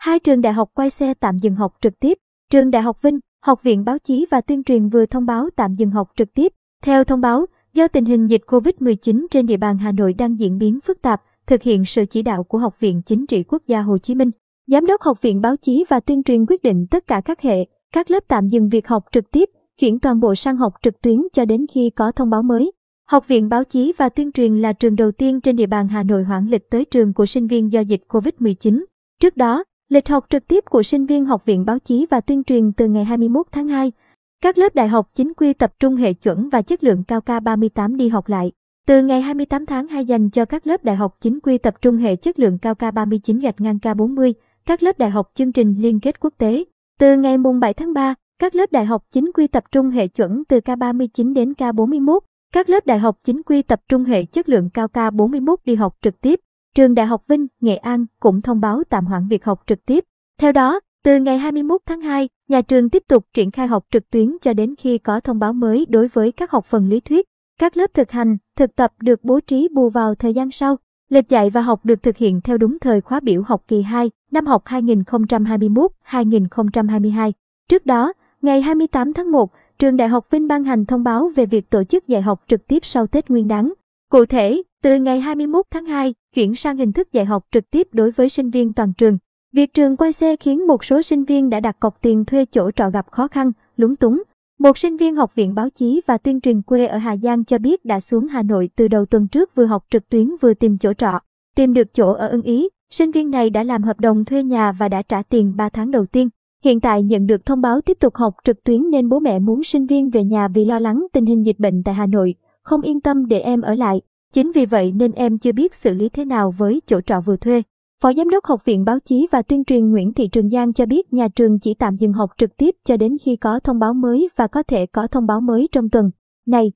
Hai trường đại học quay xe tạm dừng học trực tiếp. Trường Đại học Vinh, Học viện Báo chí và Tuyên truyền vừa thông báo tạm dừng học trực tiếp. Theo thông báo, do tình hình dịch COVID-19 trên địa bàn Hà Nội đang diễn biến phức tạp, thực hiện sự chỉ đạo của Học viện Chính trị Quốc gia Hồ Chí Minh, Giám đốc Học viện Báo chí và Tuyên truyền quyết định tất cả các hệ, các lớp tạm dừng việc học trực tiếp, chuyển toàn bộ sang học trực tuyến cho đến khi có thông báo mới. Học viện Báo chí và Tuyên truyền là trường đầu tiên trên địa bàn Hà Nội hoãn lịch tới trường của sinh viên do dịch COVID-19. Trước đó, lịch học trực tiếp của sinh viên Học viện Báo chí và Tuyên truyền từ ngày 21 tháng 2, các lớp đại học chính quy tập trung hệ chuẩn và chất lượng cao K38 đi học lại. Từ ngày 28 tháng 2 dành cho các lớp đại học chính quy tập trung hệ chất lượng cao K39-K40, các lớp đại học chương trình liên kết quốc tế. Từ ngày 7 tháng 3, các lớp đại học chính quy tập trung hệ chuẩn từ K39 đến K41, các lớp đại học chính quy tập trung hệ chất lượng cao K41 đi học trực tiếp. Trường Đại học Vinh, Nghệ An cũng thông báo tạm hoãn việc học trực tiếp. Theo đó, từ ngày 21 tháng 2, nhà trường tiếp tục triển khai học trực tuyến cho đến khi có thông báo mới đối với các học phần lý thuyết. Các lớp thực hành, thực tập được bố trí bù vào thời gian sau. Lịch dạy và học được thực hiện theo đúng thời khóa biểu học kỳ 2, năm học 2021-2022. Trước đó, ngày 28 tháng 1, Trường Đại học Vinh ban hành thông báo về việc tổ chức dạy học trực tiếp sau Tết Nguyên đán. Cụ thể, từ ngày 21 tháng 2, chuyển sang hình thức dạy học trực tiếp đối với sinh viên toàn trường. Việc trường quay xe khiến một số sinh viên đã đặt cọc tiền thuê chỗ trọ gặp khó khăn, lúng túng. Một sinh viên Học viện Báo chí và Tuyên truyền quê ở Hà Giang cho biết đã xuống Hà Nội từ đầu tuần trước, vừa học trực tuyến vừa tìm chỗ trọ. Tìm được chỗ ở Ưng Ý, sinh viên này đã làm hợp đồng thuê nhà và đã trả tiền 3 tháng đầu tiên. Hiện tại nhận được thông báo tiếp tục học trực tuyến nên bố mẹ muốn sinh viên về nhà vì lo lắng tình hình dịch bệnh tại Hà Nội, không yên tâm để em ở lại. Chính vì vậy nên em chưa biết xử lý thế nào với chỗ trọ vừa thuê. Phó Giám đốc Học viện Báo chí và Tuyên truyền Nguyễn Thị Trường Giang cho biết nhà trường chỉ tạm dừng học trực tiếp cho đến khi có thông báo mới và có thể có thông báo mới trong tuần này.